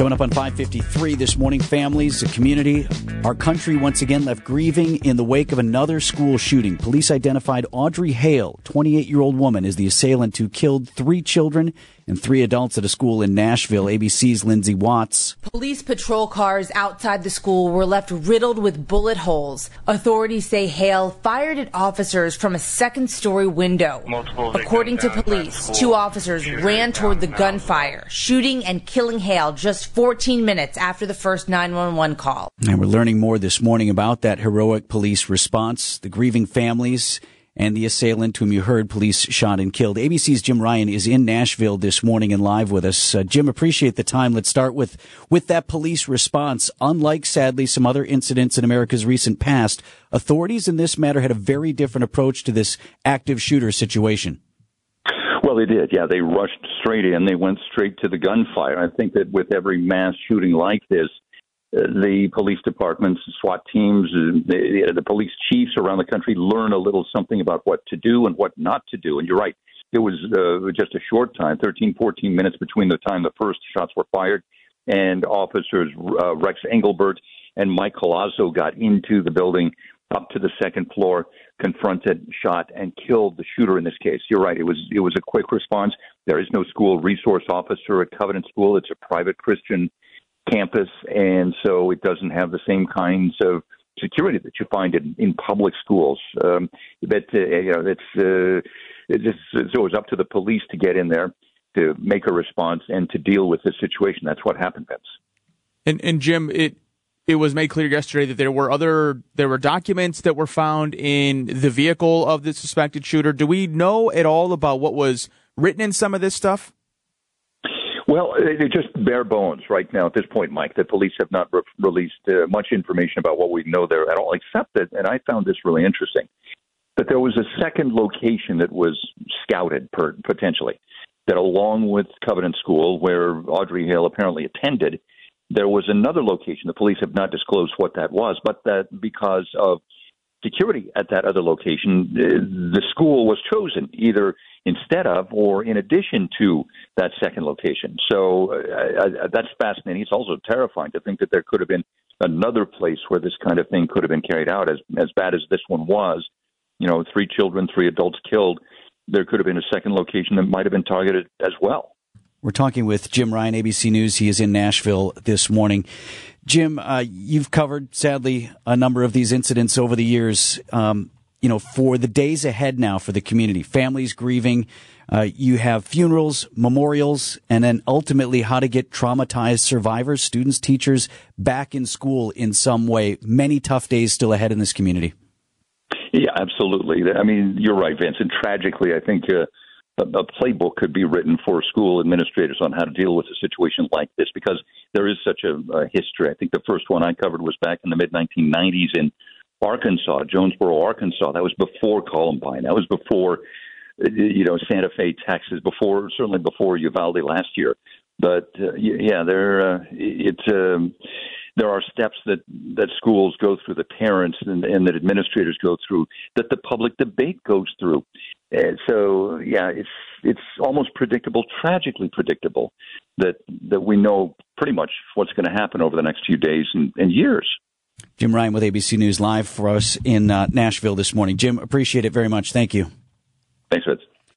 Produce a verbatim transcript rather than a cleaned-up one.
Coming up on five fifty-three this morning, families, the community, our country once again left grieving in the wake of another school shooting. Police identified Audrey Hale, twenty-eight-year-old woman, as the assailant who killed three children and three adults at a school in Nashville. A B C's Lindsay Watts. Police patrol cars outside the school were left riddled with bullet holes. Authorities say Hale fired at officers from a second-story window. Multiple According to police, two officers ran toward the gunfire, shooting and killing Hale just fourteen minutes after the first nine one one call. And we're learning more this morning about that heroic police response, the grieving families, and the assailant whom you heard police shot and killed. A B C's Jim Ryan is in Nashville this morning and live with us. Uh, Jim, appreciate the time. Let's start with, with that police response. Unlike, sadly, some other incidents in America's recent past, authorities in this matter had a very different approach to this active shooter situation. Well, they did. Yeah, they rushed straight in. They went straight to the gunfire. I think that with every mass shooting like this, the police departments, SWAT teams, the police chiefs around the country learn a little something about what to do and what not to do. And you're right, it was uh, just a short time, thirteen, fourteen minutes between the time the first shots were fired and officers uh, Rex Engelbert and Mike Colazo got into the building up to the second floor, confronted, shot, and killed the shooter in this case. You're right, it was it was a quick response. There is no school resource officer at Covenant School. It's a private Christian campus, and so it doesn't have the same kinds of security that you find in, in public schools. Um, but uh, you know, it's, uh, it's just, so it was up to the police to get in there, to make a response, and to deal with the situation. That's what happened, Vince. And, and Jim, it it was made clear yesterday that there were other there were documents that were found in the vehicle of the suspected shooter. Do we know at all about what was written in some of this stuff? Well, they're just bare bones right now at this point, Mike. The police have not re- released uh, much information about what we know there at all, except that, and I found this really interesting, that there was a second location that was scouted per- potentially, that along with Covenant School, where Audrey Hale apparently attended, there was another location. The police have not disclosed what that was, but that because of security at that other location, the school was chosen either instead of or in addition to that second location. So uh, uh, that's fascinating. It's also terrifying to think that there could have been another place where this kind of thing could have been carried out, as as bad as this one was. You know, three children, three adults killed. There could have been a second location that might have been targeted as well. We're talking with Jim Ryan, A B C News. He is in Nashville this morning. Jim, uh, you've covered, sadly, a number of these incidents over the years. Um, you know, for the days ahead now for the community, families grieving, uh, you have funerals, memorials, and then ultimately how to get traumatized survivors, students, teachers back in school in some way. Many tough days still ahead in this community. Yeah, absolutely. I mean, you're right, Vince. And tragically, I think uh, a playbook could be written for school administrators on how to deal with a situation like this, because there is such a, a history. I think the first one I covered was back in the mid nineteen nineties in Arkansas, Jonesboro, Arkansas. That was before Columbine. That was before, you know, Santa Fe, Texas, before, certainly before Uvalde last year. But, uh, yeah, there uh, it's um, there are steps that, that schools go through, the parents and, and that administrators go through, that the public debate goes through. And so, yeah, it's it's almost predictable, tragically predictable, that, that we know pretty much what's going to happen over the next few days and, and years. Jim Ryan with A B C News live for us in uh, Nashville this morning. Jim, appreciate it very much. Thank you. Thanks, Vince.